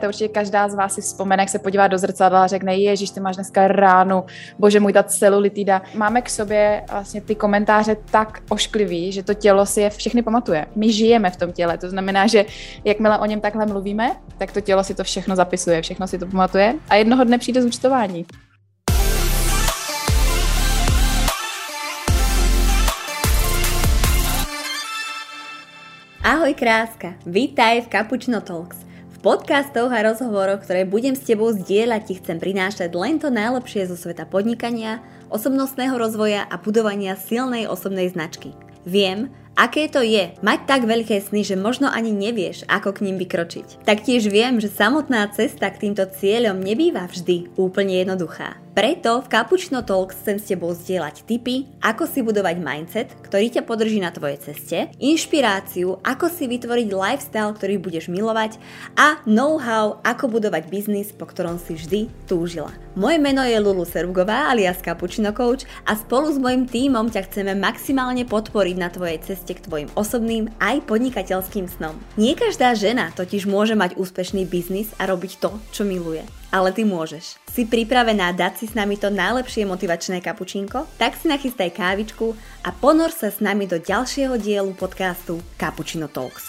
To určitě každá z vás si vzpomene, jak se podívá do zrcadla a řekne, ježiš, ty máš dneska ránu, bože můj, ta celulitída. Máme k sobě vlastně ty komentáře tak ošklivý, že to tělo si je všechny pamatuje. My žijeme v tom těle, to znamená, že jakmile o něm takhle mluvíme, tak to tělo si to všechno zapisuje, všechno si to pamatuje a jednoho dne přijde zúčtování. Ahoj kráska, vítaj v Cappuccino Talks. V podcastoch a rozhovoroch, ktoré budem s tebou zdieľať, ti chcem prinášať len to najlepšie zo sveta podnikania, osobnostného rozvoja a budovania silnej osobnej značky. Viem, aké to je mať tak veľké sny, že možno ani nevieš, ako k ním vykročiť. Taktiež viem, že samotná cesta k týmto cieľom nebýva vždy úplne jednoduchá. Preto v Cappuccino Talks chcem s tebou zdieľať tipy, ako si budovať mindset, ktorý ťa podrží na tvojej ceste, inšpiráciu, ako si vytvoriť lifestyle, ktorý budeš milovať a know-how, ako budovať biznis, po ktorom si vždy túžila. Moje meno je Lulu Serugová alias Cappuccino Coach a spolu s mojim tímom ťa chceme maximálne podporiť na tvojej ceste k tvojim osobným aj podnikateľským snom. Nie každá žena totiž môže mať úspešný biznis a robiť to, čo miluje. Ale ty môžeš. Si pripravená dať si s nami to najlepšie motivačné kapučínko? Tak si nachystaj kávičku a ponor sa s nami do ďalšieho dielu podcastu Cappuccino Talks.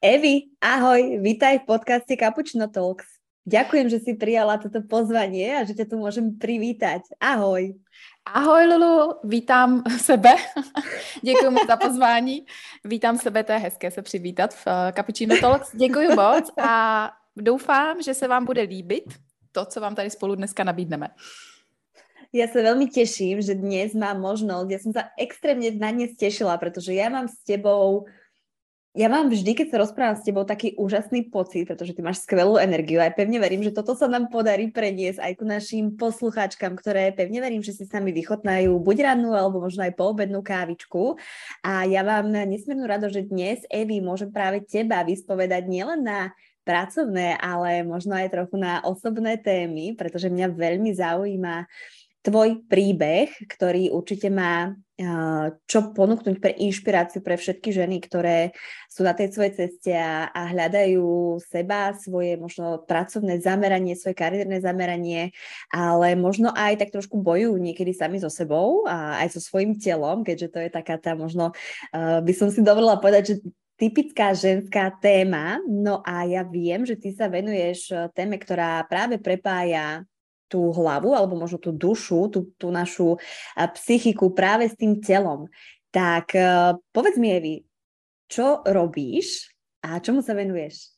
Evi, ahoj, vítaj v podcaste Cappuccino Talks. Ďakujem, že si prijala toto pozvanie a že ťa tu môžem privítať. Ahoj. Ahoj Lulu, vítám sebe. Děkuji moc za pozvání. Vítám sebe, to je hezké se přivítat v Cappuccino Talks. Děkuji moc a doufám, že se vám bude líbit to, co vám tady spolu dneska nabídneme. Ja sa veľmi teším, že dnes mám možnosť, ja som sa extrémne na dnes tešila, pretože ja mám vždy, keď sa rozprávam s tebou, taký úžasný pocit, pretože ty máš skvelú energiu a ja pevne verím, že toto sa nám podarí preniesť aj ku našim poslucháčkam, ktoré pevne verím, že si s nami vychotnajú buď rannú, alebo možno aj poobednú kávičku. A ja mám nesmiernu radosť, že dnes, Evi, môžem práve teba vyspovedať nielen na pracovné, ale možno aj trochu na osobné témy, pretože mňa veľmi zaujíma tvoj príbeh, ktorý určite má čo ponúknuť pre inšpiráciu pre všetky ženy, ktoré sú na tej svojej ceste a hľadajú seba, svoje možno pracovné zameranie, svoje kariérne zameranie, ale možno aj tak trošku bojujú niekedy sami so sebou a aj so svojím telom, keďže to je taká tá možno, by som si dovolila povedať, že typická ženská téma. No a ja viem, že ty sa venuješ téme, ktorá práve prepája tú hlavu, alebo možno tú dušu, tú našu psychiku práve s tým telom. Tak povedz mi, Evi, čo robíš a čomu sa venuješ?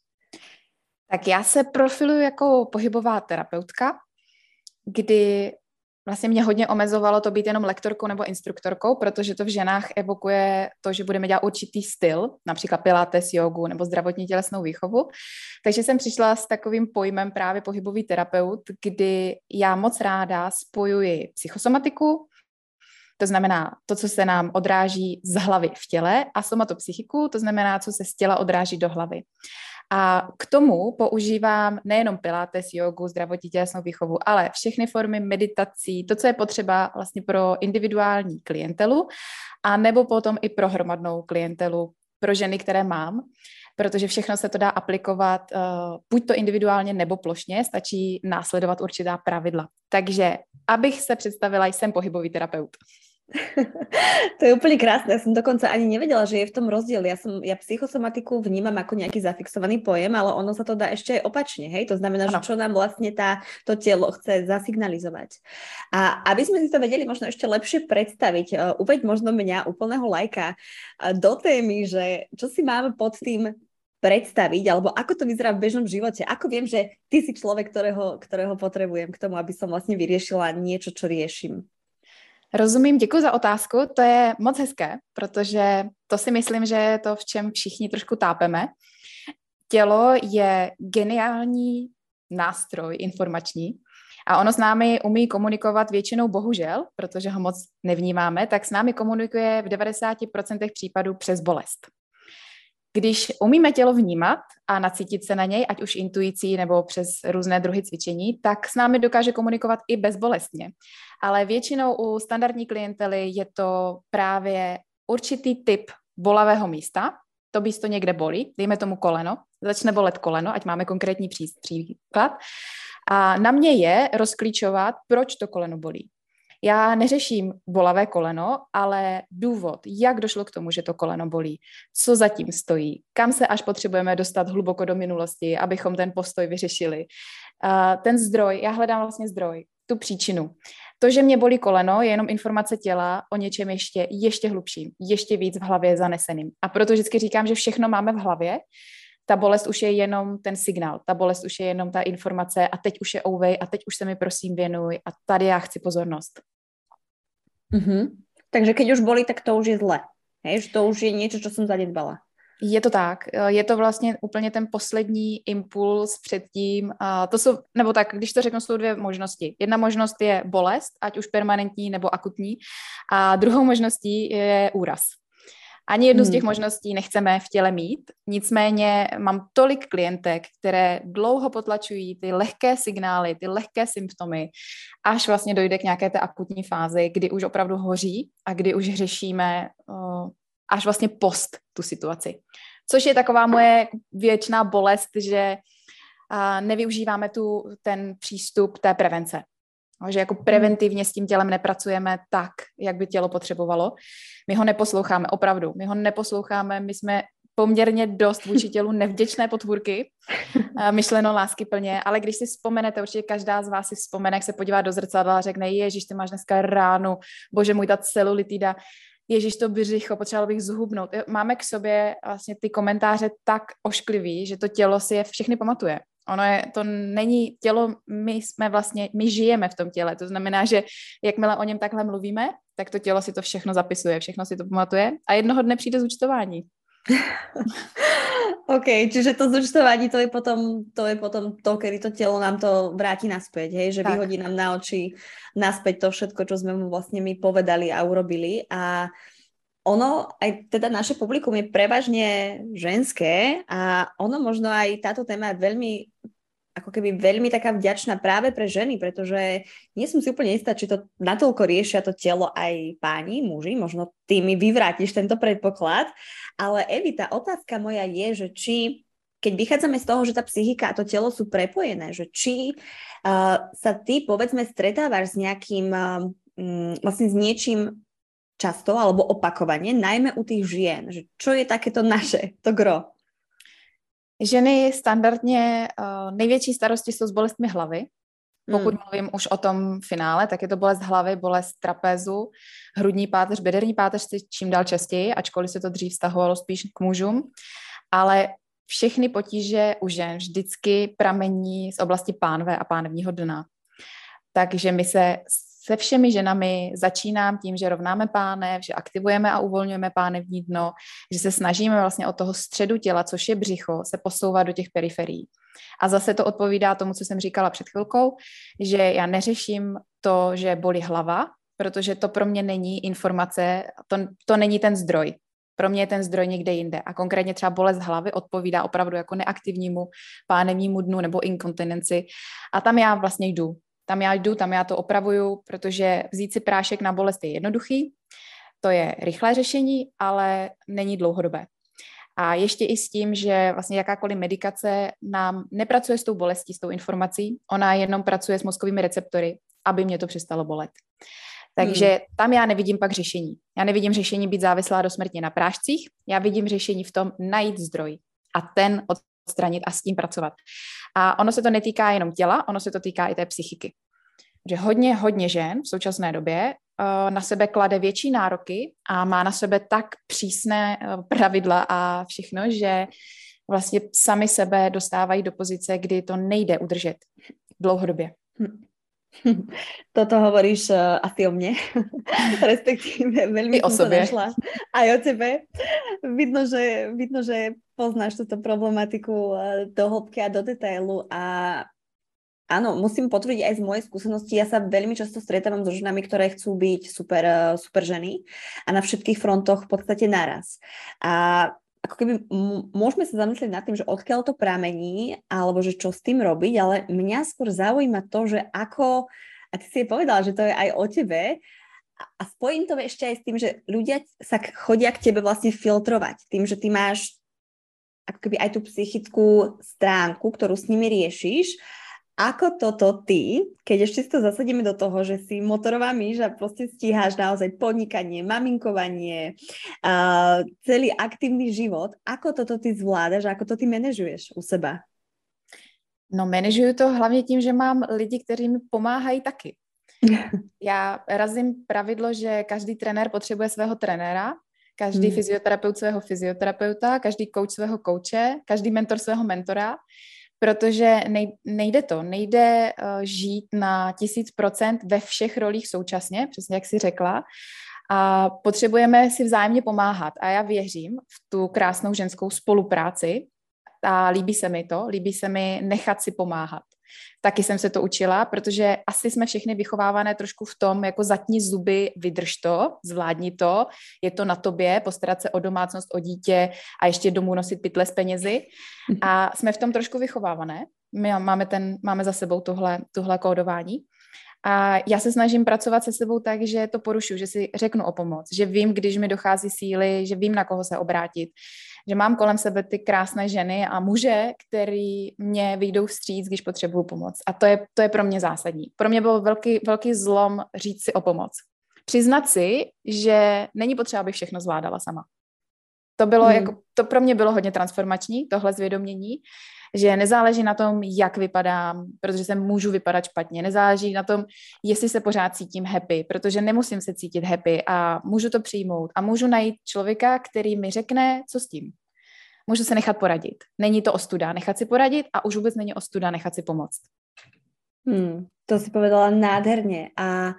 Tak já se profiluji jako pohybová terapeutka, kdy vlastně mě hodně omezovalo to být jenom lektorkou nebo instruktorkou, protože to v ženách evokuje to, že budeme dělat určitý styl, například pilates, jogu nebo zdravotní tělesnou výchovu. Takže jsem přišla s takovým pojmem právě pohybový terapeut, kdy já moc ráda spojuji psychosomatiku, to znamená to, co se nám odráží z hlavy v těle, a somatopsychiku, to znamená, co se z těla odráží do hlavy. A k tomu používám nejenom pilates, jogu, zdravotní tělesnou výchovu, ale všechny formy meditací, to, co je potřeba vlastně pro individuální klientelu, a nebo potom i pro hromadnou klientelu, pro ženy, které mám, protože všechno se to dá aplikovat buď to individuálně nebo plošně, stačí následovat určitá pravidla. Takže, abych se představila, jsem pohybový terapeut. To je úplne krásne, ja som dokonca ani nevedela, že je v tom rozdiel. Ja psychosomatiku vnímam ako nejaký zafixovaný pojem, ale ono sa to dá ešte aj opačne, hej? To znamená, že čo nám vlastne to telo chce zasignalizovať. A aby sme si to vedeli možno ešte lepšie predstaviť, uveď možno mňa, úplného lajka, do témy, že čo si máme pod tým predstaviť, alebo ako to vyzerá v bežnom živote. Ako viem, že ty si človek, ktorého potrebujem k tomu, aby som vlastne vyriešila niečo, čo riešim. Rozumím, děkuji za otázku, to je moc hezké, protože to si myslím, že je to, v čem všichni trošku tápeme. Tělo je geniální nástroj informační a ono s námi umí komunikovat většinou bohužel, protože ho moc nevnímáme, tak s námi komunikuje v 90% případů přes bolest. Když umíme tělo vnímat a nacítit se na něj, ať už intuicí nebo přes různé druhy cvičení, tak s námi dokáže komunikovat i bezbolestně. Ale většinou u standardní klientely je to právě určitý typ bolavého místa, to místo někde bolí, dejme tomu koleno, začne bolet koleno, ať máme konkrétní příklad. A na mě je rozklíčovat, proč to koleno bolí. Já neřeším bolavé koleno, ale důvod, jak došlo k tomu, že to koleno bolí, co zatím stojí, kam se až potřebujeme dostat hluboko do minulosti, abychom ten postoj vyřešili. Ten zdroj, já hledám vlastně zdroj, tu příčinu. To, že mě bolí koleno, je jenom informace těla o něčem ještě hlubším, ještě víc v hlavě zaneseným. A proto vždycky říkám, že všechno máme v hlavě, ta bolest už je jenom ten signál, ta bolest už je jenom ta informace a teď už je ouvej a teď už se mi prosím věnuj a tady já chci pozornost. Mm-hmm. Takže keď už bolí, tak to už je zle. Hej? Že to už je niečo, čo som zanedbala. Je to tak. Je to vlastně úplně ten poslední impuls předtím. To jsou, nebo tak, když to řeknu, jsou dvě možnosti. Jedna možnost je bolest, ať už permanentní nebo akutní. A druhou možností je úraz. Ani jednu z těch možností nechceme v těle mít, nicméně mám tolik klientek, které dlouho potlačují ty lehké signály, ty lehké symptomy, až vlastně dojde k nějaké té akutní fázi, kdy už opravdu hoří a kdy už řešíme až vlastně post tu situaci. Což je taková moje věčná bolest, že nevyužíváme ten přístup té prevence. Že jako preventivně s tím tělem nepracujeme tak, jak by tělo potřebovalo. My ho neposloucháme, opravdu. My ho neposloucháme, my jsme poměrně dost vůči tělu nevděčné potvůrky, myšleno láskyplně, ale když si vzpomenete, určitě každá z vás si vzpomene, jak se podívá do zrcadla a řekne, ježiš, ty máš dneska ránu, bože můj, ta celulitida, ježiš, to břicho, potřeboval bych zhubnout. Máme k sobě vlastně ty komentáře tak ošklivý, že to tělo si je všechny pamatuje. Ono je, to není tělo, my žijeme v tom těle, to znamená, že jakmile o něm takhle mluvíme, tak to tělo si to všechno zapisuje, všechno si to pamatuje a jednoho dne přijde zúčtování. OK, čiže to zúčtování, to je potom to, kedy to tělo nám to vrátí naspäť, hej, že tak. Vyhodí nám na oči naspäť to všetko, čo sme mu vlastne my povedali a urobili a ono, aj teda naše publikum je prevažne ženské a ono možno aj táto téma je veľmi taká vďačná práve pre ženy, pretože nie som si úplne istá, či to natoľko riešia to telo aj páni, muži, možno ty mi vyvrátiš tento predpoklad, ale Evi, tá otázka moja je, že či, keď vychádzame z toho, že tá psychika a to telo sú prepojené, že či sa ty, povedzme, stretávaš s nejakým, vlastne s niečím, často alebo opakovane, najmä u tých žien. Že čo je takéto naše, to gro? Ženy standardně největší starosti jsou s bolestmi hlavy. Pokud mluvím už o tom finále, tak je to bolest hlavy, bolest trapezu, hrudní páteř, bederní páteř si čím dál častěji, ačkoliv se to dřív stahovalo spíš k mužům. Ale všechny potíže u žen vždycky pramení z oblasti pánve a pánevního dna. Takže my se všemi ženami začínám tím, že rovnáme pánev, že aktivujeme a uvolňujeme pánevní dno, že se snažíme vlastně od toho středu těla, což je břicho, se posouvat do těch periferií. A zase to odpovídá tomu, co jsem říkala před chvilkou, že já neřeším to, že bolí hlava, protože to pro mě není informace, to není ten zdroj. Pro mě je ten zdroj někde jinde. A konkrétně třeba bolest hlavy odpovídá opravdu jako neaktivnímu pánevnímu dnu nebo inkontinenci. A tam já vlastně jdu. Tam já to opravuju, protože vzít si prášek na bolest je jednoduchý, to je rychlé řešení, ale není dlouhodobé. A ještě i s tím, že vlastně jakákoliv medikace nám nepracuje s tou bolestí, s tou informací, ona jenom pracuje s mozkovými receptory, aby mě to přestalo bolet. Takže tam já nevidím pak řešení. Já nevidím řešení být závislá do smrti na prášcích, já vidím řešení v tom najít zdroj a ten odstranit a s tím pracovat. A ono se to netýká jenom těla, ono se to týká i té psychiky. Že hodně žen v současné době na sebe klade větší nároky a má na sebe tak přísné pravidla a všechno, že vlastně sami sebe dostávají do pozice, kdy to nejde udržet dlouhodobě. Toto hovoríš asi o mne, respektíve veľmi som sa našla aj o tebe. Vidno, že poznáš túto problematiku do hĺbky a do detailu a áno, musím potvrdiť aj z mojej skúsenosti, ja sa veľmi často stretávam so ženami, ktoré chcú byť super ženy a na všetkých frontoch v podstate naraz. A ako keby môžeme sa zamyslieť nad tým, že odkiaľ to pramení, alebo že čo s tým robiť, ale mňa skôr zaujíma to, že ako, a ty si jej povedala, že to je aj o tebe, a spojím to ešte aj s tým, že ľudia sa chodia k tebe vlastne filtrovať, tým, že ty máš ako keby aj tú psychickú stránku, ktorú s nimi riešiš. Ako toto ty, keď ešte si to zasadíme do toho, že si motorová myš a proste stíháš naozaj podnikanie, maminkovanie, celý aktívny život, ako toto ty zvládaš, ako to ty manažuješ u seba? No manažuju to hlavně tím, že mám lidi, kteří mi pomáhají taky. Já razím pravidlo, že každý trenér potřebuje svého trenéra, každý fyzioterapeut svého fyzioterapeuta, každý coach svého kouče, každý mentor svého mentora, protože nejde žít na 1000% ve všech rolích současně, přesně jak jsi řekla, a potřebujeme si vzájemně pomáhat a já věřím v tu krásnou ženskou spolupráci a líbí se mi to, líbí se mi nechat si pomáhat. Taky jsem se to učila, protože asi jsme všechny vychovávané trošku v tom, jako zatni zuby, vydrž to, zvládni to, je to na tobě, postarat se o domácnost, o dítě a ještě domů nosit pytle s penězi. A jsme v tom trošku vychovávané. My máme za sebou tohle kódování. A já se snažím pracovat se sebou tak, že to porušuju, že si řeknu o pomoc, že vím, když mi dochází síly, že vím, na koho se obrátit, že mám kolem sebe ty krásné ženy a muže, který mě vyjdou vstříc, když potřebuju pomoc. A to je pro mě zásadní. Pro mě byl velký zlom říct si o pomoc. Přiznat si, že není potřeba, abych všechno zvládala sama. To bylo to pro mě bylo hodně transformační, tohle zvědomění, že nezáleží na tom, jak vypadám, protože se můžu vypadat špatně, nezáleží na tom, jestli se pořád cítím happy, protože nemusím se cítit happy a můžu to přijmout a můžu najít člověka, který mi řekne, co s tím. Můžu se nechat poradit. Není to ostuda nechat si poradit a už vůbec není ostuda nechat si pomoct. To si povedala nádherně a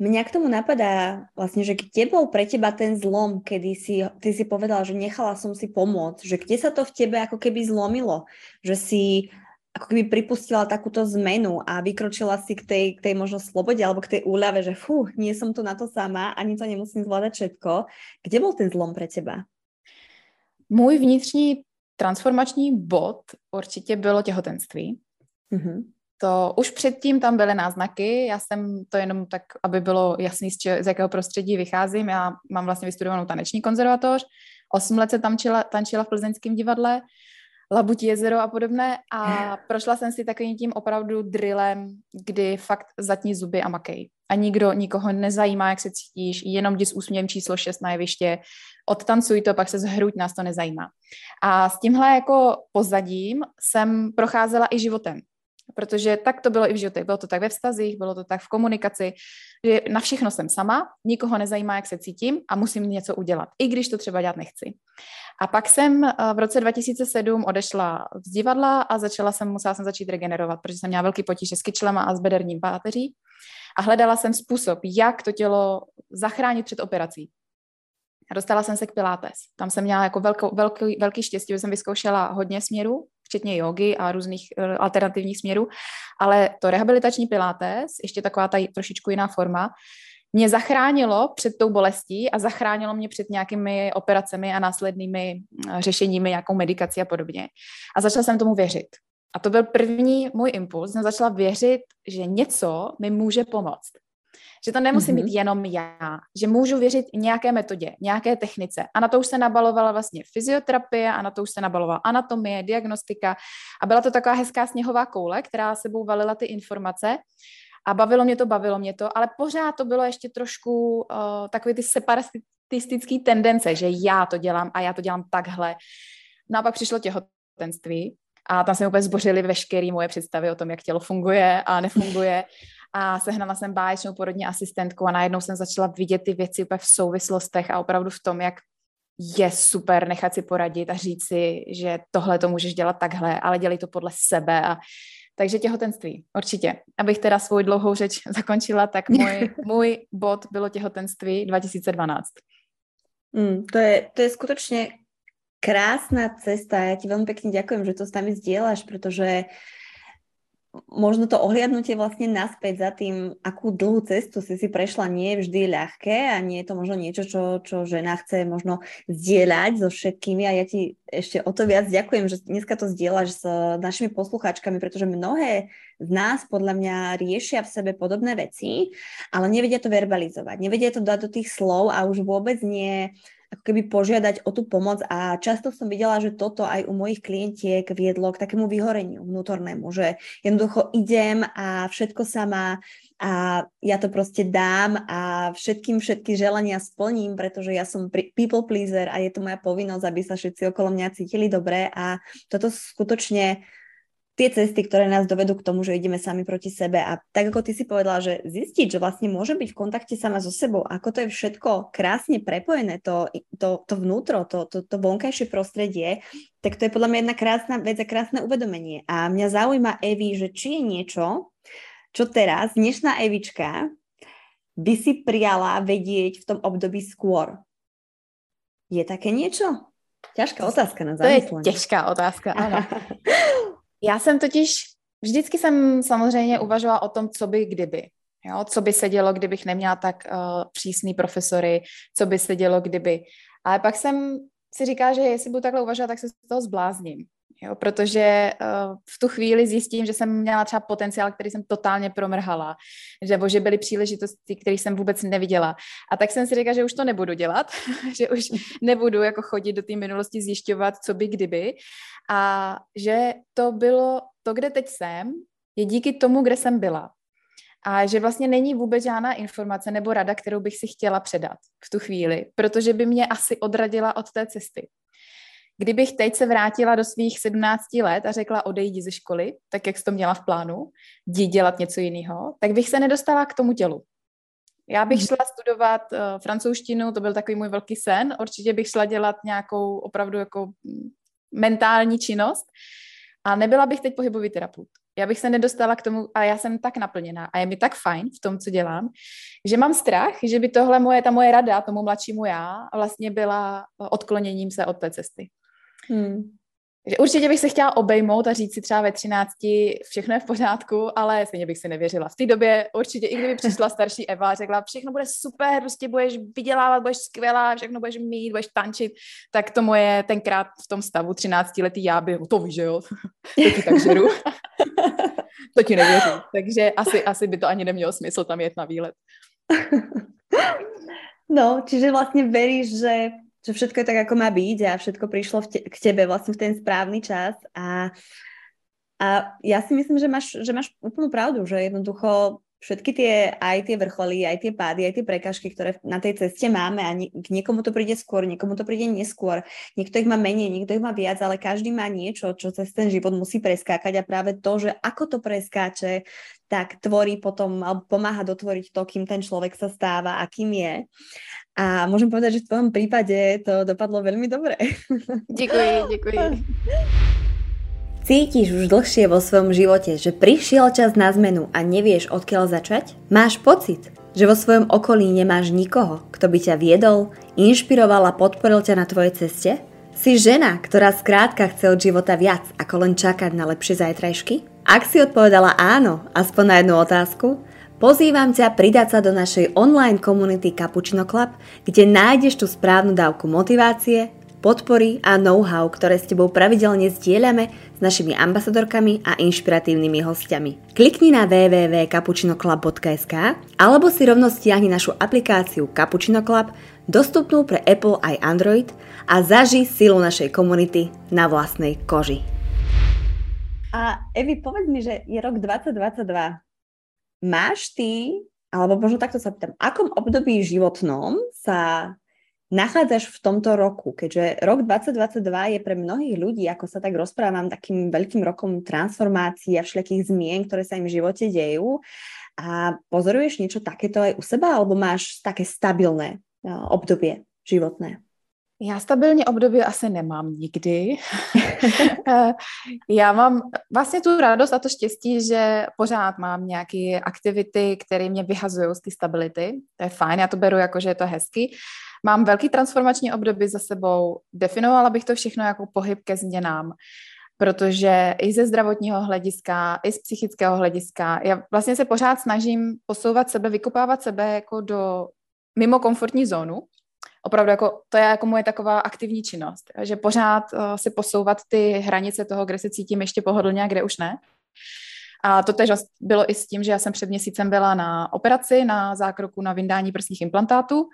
mňa k tomu napadá vlastne, že kde bol pre teba ten zlom, kedy si, ty si povedala, že nechala som si pomôcť, že kde sa to v tebe ako keby zlomilo, že si ako keby pripustila takúto zmenu a vykročila si k tej možno slobode alebo k tej úľave, že fú, nie som tu na to sama, ani to nemusím zvládať všetko. Kde bol ten zlom pre teba? Můj vnitřní transformační bod určitě bylo těhotenství. Mhm. To už předtím tam byly náznaky, já jsem to jenom tak, aby bylo jasný, z jakého prostředí vycházím. Já mám vlastně vystudovanou taneční konzervatoř, 8 let jsem tančila v plzeňském divadle, Labutí jezero a podobné a prošla jsem si takovým tím opravdu drillem, kdy fakt zatní zuby a makej. A nikdo, nikoho nezajímá, jak se cítíš, jenom jdi s úsměvem číslo 6 na jeviště, odtancuj to, pak se zhruď, nás to nezajímá. A s tímhle jako pozadím jsem procházela i životem. Protože tak to bylo i v životě. Bylo to tak ve vztazích, bylo to tak v komunikaci, že na všechno jsem sama, nikoho nezajímá, jak se cítím a musím něco udělat, i když to třeba dělat nechci. A pak jsem v roce 2007 odešla z divadla a musela jsem začít regenerovat, protože jsem měla velký potíže s kyčlema a s bederním páteří a hledala jsem způsob, jak to tělo zachránit před operací. Dostala jsem se k Pilates. Tam jsem měla jako velký štěstí, že jsem vyzkoušela hodně směrů, včetně jógy a různých alternativních směrů, ale to rehabilitační Pilates, ještě taková ta trošičku jiná forma, mě zachránilo před tou bolestí a zachránilo mě před nějakými operacemi a následnými řešeními, nějakou medikací a podobně. A začala jsem tomu věřit. A to byl první můj impuls, jsem začala věřit, že něco mi může pomoct. Že to nemusím být jenom já, že můžu věřit nějaké metodě, nějaké technice. A na to už se nabalovala vlastně fyzioterapie a na to už se nabalovala anatomie, diagnostika a byla to taková hezká sněhová koule, která sebou valila ty informace a bavilo mě to, ale pořád to bylo ještě trošku takové ty separatistické tendence, že já to dělám a já to dělám takhle. No a pak přišlo těhotenství a tam se úplně zbořily veškeré moje představy o tom, jak tělo funguje a nefunguje. A sehnala jsem báječnou porodní asistentku a najednou jsem začala vidět ty věci úplně v souvislostech a opravdu v tom, jak je super nechat si poradit a říct si, že tohle to můžeš dělat takhle, ale dělej to podle sebe. Takže těhotenství, určitě. Abych teda svou dlouhou řeč zakončila, tak můj bod bylo těhotenství 2012. To je skutečně krásná cesta. Já ti velmi pěkně děkujem, že to s nami sdíláš, protože možno to ohliadnutie vlastne naspäť za tým, akú dlhú cestu si prešla, nie je vždy ľahké a nie je to možno niečo, čo žena chce možno zdieľať so všetkými a ja ti ešte o to viac ďakujem, že dneska to zdieľaš s našimi poslucháčkami, pretože mnohé z nás podľa mňa riešia v sebe podobné veci, ale nevedia to verbalizovať, nevedia to dať do tých slov a už vôbec nie ako keby požiadať o tú pomoc a často som videla, že toto aj u mojich klientiek viedlo k takému vyhoreniu vnútornému, že jednoducho idem a všetko sama a ja to proste dám a všetky želania splním, pretože ja som people pleaser a je to moja povinnosť, aby sa všetci okolo mňa cítili dobre a toto skutočne tie cesty, ktoré nás dovedú k tomu, že ideme sami proti sebe a tak ako ty si povedala, že zistiť, že vlastne môže byť v kontakte sama so sebou, ako to je všetko krásne prepojené, to vnútro, to vonkajšie prostredie, tak to je podľa mňa jedna krásna vec a krásne uvedomenie. A mňa zaujíma, Evi, že či je niečo, čo teraz, dnešná Evička, by si prijala vedieť v tom období skôr. Je také niečo? Ťažká otázka na zamyslenie. To je ťažká otázka, áno. Já jsem totiž, vždycky jsem samozřejmě uvažovala o tom, co by kdyby. Jo? Co by se dělo, kdybych neměla tak přísný profesory, co by se dělo, kdyby. Ale pak jsem si říkala, že jestli budu takhle uvažovat, tak se z toho zblázním. Jo? Protože v tu chvíli zjistím, že jsem měla třeba potenciál, který jsem totálně promrhala. Nebo že byly příležitosti, které jsem vůbec neviděla. A tak jsem si říkala, že už to nebudu dělat. Že už nebudu jako chodit do té minulosti zjišťovat, co by kdyby. A že to bylo, to, kde teď jsem, je díky tomu, kde jsem byla. A že vlastně není vůbec žádná informace nebo rada, kterou bych si chtěla předat v tu chvíli, protože by mě asi odradila od té cesty. Kdybych teď se vrátila do svých 17 let a řekla odejdi ze školy, tak jak jsi to měla v plánu, jdi dělat něco jiného, tak bych se nedostala k tomu tělu. Já bych šla studovat francouzštinu, to byl takový můj velký sen, určitě bych šla dělat nějakou opravdu jako mentální činnost a nebyla bych teď pohybový terapeut. Já bych se nedostala k tomu, ale já jsem tak naplněná a je mi tak fajn v tom, co dělám, že mám strach, že by tohle ta moje rada tomu mladšímu já vlastně byla odkloněním se od té cesty. Že určitě bych se chtěla obejmout a říct si třeba ve 13 všechno je v pořádku, ale stejně bych si nevěřila. V té době určitě, i kdyby přišla starší Eva a řekla, všechno bude super, prostě budeš vydělávat, budeš skvělá, všechno budeš mít, budeš tančit, tak to moje tenkrát v tom stavu 13-letý já by, to víš, že jo, to ti tak žeru. To ti nevěřím. Takže asi by to ani nemělo smysl tam jet na výlet. No, čiže vlastně veríš, že všetko je tak, ako má byť a všetko prišlo k tebe vlastne v ten správny čas a ja si myslím, že máš úplnú pravdu, že jednoducho všetky tie, aj tie vrcholy, aj tie pády, aj tie prekažky, ktoré na tej ceste máme a niekomu to príde skôr, niekomu to príde neskôr, niekto ich má menej, niekto ich má viac, ale každý má niečo, čo cez ten život musí preskákať a práve to, že ako to preskáče, tak tvorí potom, alebo pomáha dotvoriť to, kým ten človek sa stáva a kým je. A môžem povedať, že v tvojom prípade to dopadlo veľmi dobre. Ďakujem. Cítiš už dlhšie vo svojom živote, že prišiel čas na zmenu a nevieš, odkiaľ začať? Máš pocit, že vo svojom okolí nemáš nikoho, kto by ťa viedol, inšpiroval a podporil ťa na tvojej ceste? Si žena, ktorá skrátka chce od života viac, ako len čakať na lepšie zajtrajšky? Ak si odpovedala áno, aspoň na jednu otázku, pozývam ťa pridať sa do našej online komunity Cappuccino Club, kde nájdeš tú správnu dávku motivácie, podpory a know-how, ktoré s tebou pravidelne zdieľame s našimi ambasadorkami a inšpiratívnymi hostiami. Klikni na www.cappuccinoclub.sk alebo si rovno stiahni našu aplikáciu Cappuccino Club, dostupnú pre Apple aj Android a zažij silu našej komunity na vlastnej koži. A Evi, povedz mi, že je rok 2022. Máš ty, alebo možno takto sa pýtam, v akom období životnom sa nachádzaš v tomto roku? Keďže rok 2022 je pre mnohých ľudí, ako sa tak rozprávam, takým veľkým rokom transformácií a všelijakých zmien, ktoré sa im v živote dejú. A pozoruješ niečo takéto aj u seba, alebo máš také stabilné obdobie životné? Já stabilní období asi nemám nikdy. Já mám vlastně tu radost a to štěstí, že pořád mám nějaké aktivity, které mě vyhazují z té stability. To je fajn, já to beru jako, že je to hezký. Mám velký transformační období za sebou. Definovala bych to všechno jako pohyb ke změnám, protože i ze zdravotního hlediska, i z psychického hlediska, já vlastně se pořád snažím posouvat sebe, vykopávat sebe jako do mimo komfortní zónu. Opravdu jako, to je jako moje taková aktivní činnost, že pořád si posouvat ty hranice toho, kde se cítím ještě pohodlně a kde už ne. A to tež bylo i s tím, že já jsem před měsícem byla na operaci, na zákroku na vyndání prsních implantátů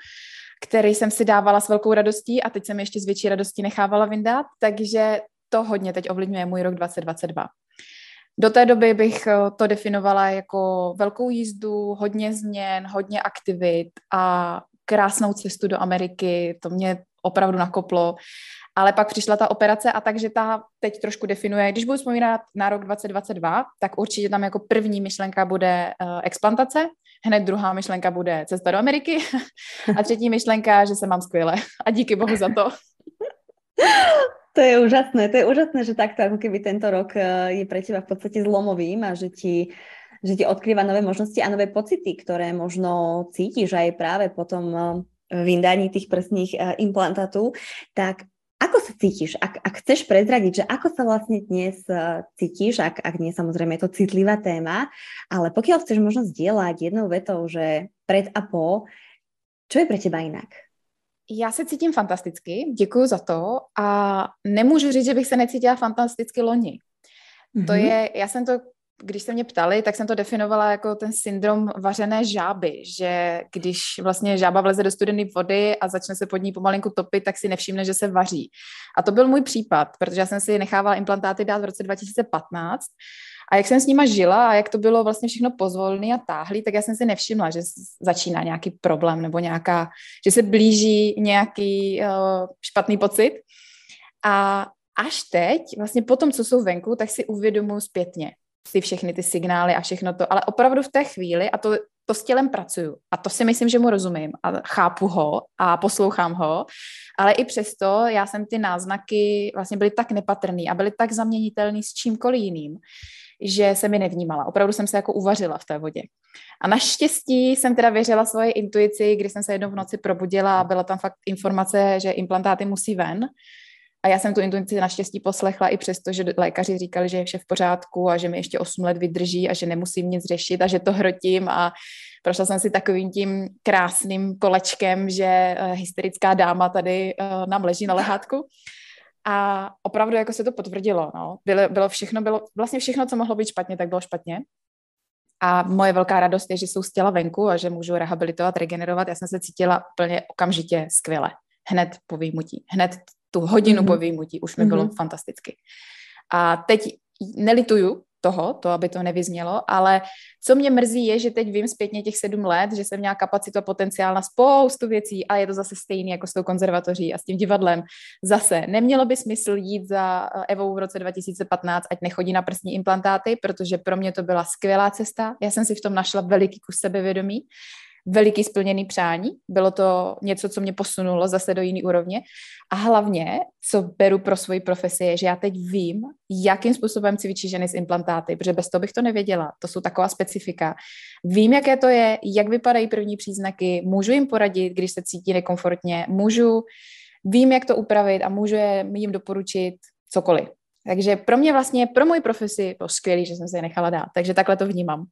který jsem si dávala s velkou radostí a teď jsem ještě s větší radostí nechávala vyndat, takže to hodně teď ovlivňuje můj rok 2022. Do té doby bych to definovala jako velkou jízdu, hodně změn, hodně aktivit a krásnou cestu do Ameriky, to mě opravdu nakoplo, ale pak přišla ta operace a takže ta teď trošku definuje, když budu vzpomínat na rok 2022, tak určitě tam jako první myšlenka bude explantace, hned druhá myšlenka bude cesta do Ameriky a třetí myšlenka, že se mám skvěle a díky Bohu za to. To je úžasné, že takto ako keby tento rok je pre teba v podstate zlomovým a že ti odkrýva nové možnosti a nové pocity, ktoré možno cítiš aj práve potom vyndaní tých prsných implantátov. Tak ako sa cítiš? Ak chceš prezradiť, že ako sa vlastne dnes cítiš, ak nie, samozrejme je to citlivá téma, ale pokiaľ chceš možno zdieľať jednou vetou, že pred a po, čo je pre teba inak? Já se cítím fantasticky, děkuju za to a nemůžu říct, že bych se necítila fantasticky loni. Mm-hmm. Když se mě ptali, tak jsem to definovala jako ten syndrom vařené žáby, že když vlastně žába vleze do studené vody a začne se pod ní pomalinku topit, tak si nevšimne, že se vaří. A to byl můj případ, protože já jsem si nechávala implantáty dát v roce 2015 a jak jsem s nima žila a jak to bylo vlastně všechno pozvolné a táhlý, tak já jsem si nevšimla, že začíná nějaký problém nebo že se blíží nějaký špatný pocit. A až teď, vlastně po tom, co jsou venku, tak si uvědomuji zpětně si všechny ty signály a všechno to, ale opravdu v té chvíli, a to s tělem pracuju, a to si myslím, že mu rozumím a chápu ho a poslouchám ho, ale i přesto já jsem ty náznaky vlastně byly tak nepatrný a byly tak zaměnitelný s čímkoliv jiným, že se mi nevnímala. Opravdu jsem se jako uvařila v té vodě. A naštěstí jsem teda věřila svoje intuici, když jsem se jednou v noci probudila a byla tam fakt informace, že implantáty musí ven. A já jsem tu intuici naštěstí poslechla i přesto, že lékaři říkali, že je vše v pořádku a že mi ještě 8 let vydrží a že nemusím nic řešit a že to hrotím a prošla jsem si takovým tím krásným kolečkem, že hysterická dáma tady nám leží na lehátku. A opravdu jako se to potvrdilo, no. Vlastně všechno, co mohlo být špatně, tak bylo špatně. A moje velká radost je, že jsou z těla venku a že můžu rehabilitovat, regenerovat. Já jsem se cítila úplně okamžitě skvěle. Hned po výjimutí. Hned tu hodinu po výjimutí už mi bylo fantasticky. A teď nelituju toho, to, aby to nevyznělo, ale co mě mrzí je, že teď vím zpětně těch 7 let, že jsem měla kapacitu a potenciál na spoustu věcí a je to zase stejný jako s tou konzervatoří a s tím divadlem. Zase nemělo by smysl jít za Evou v roce 2015, ať nechodí na prsní implantáty, protože pro mě to byla skvělá cesta. Já jsem si v tom našla veliký kus sebevědomí, veliký splněný přání, bylo to něco, co mě posunulo zase do jiný úrovně a hlavně, co beru pro svoji profesi, je, že já teď vím, jakým způsobem cvičí ženy s implantáty, protože bez toho bych to nevěděla, to jsou taková specifika. Vím, jaké to je, jak vypadají první příznaky, můžu jim poradit, když se cítí nekomfortně, vím, jak to upravit a můžu jim doporučit cokoliv. Takže pro mě vlastně, pro moji profesi, to skvělý, že jsem se je nechala dát, takže takhle to vnímám.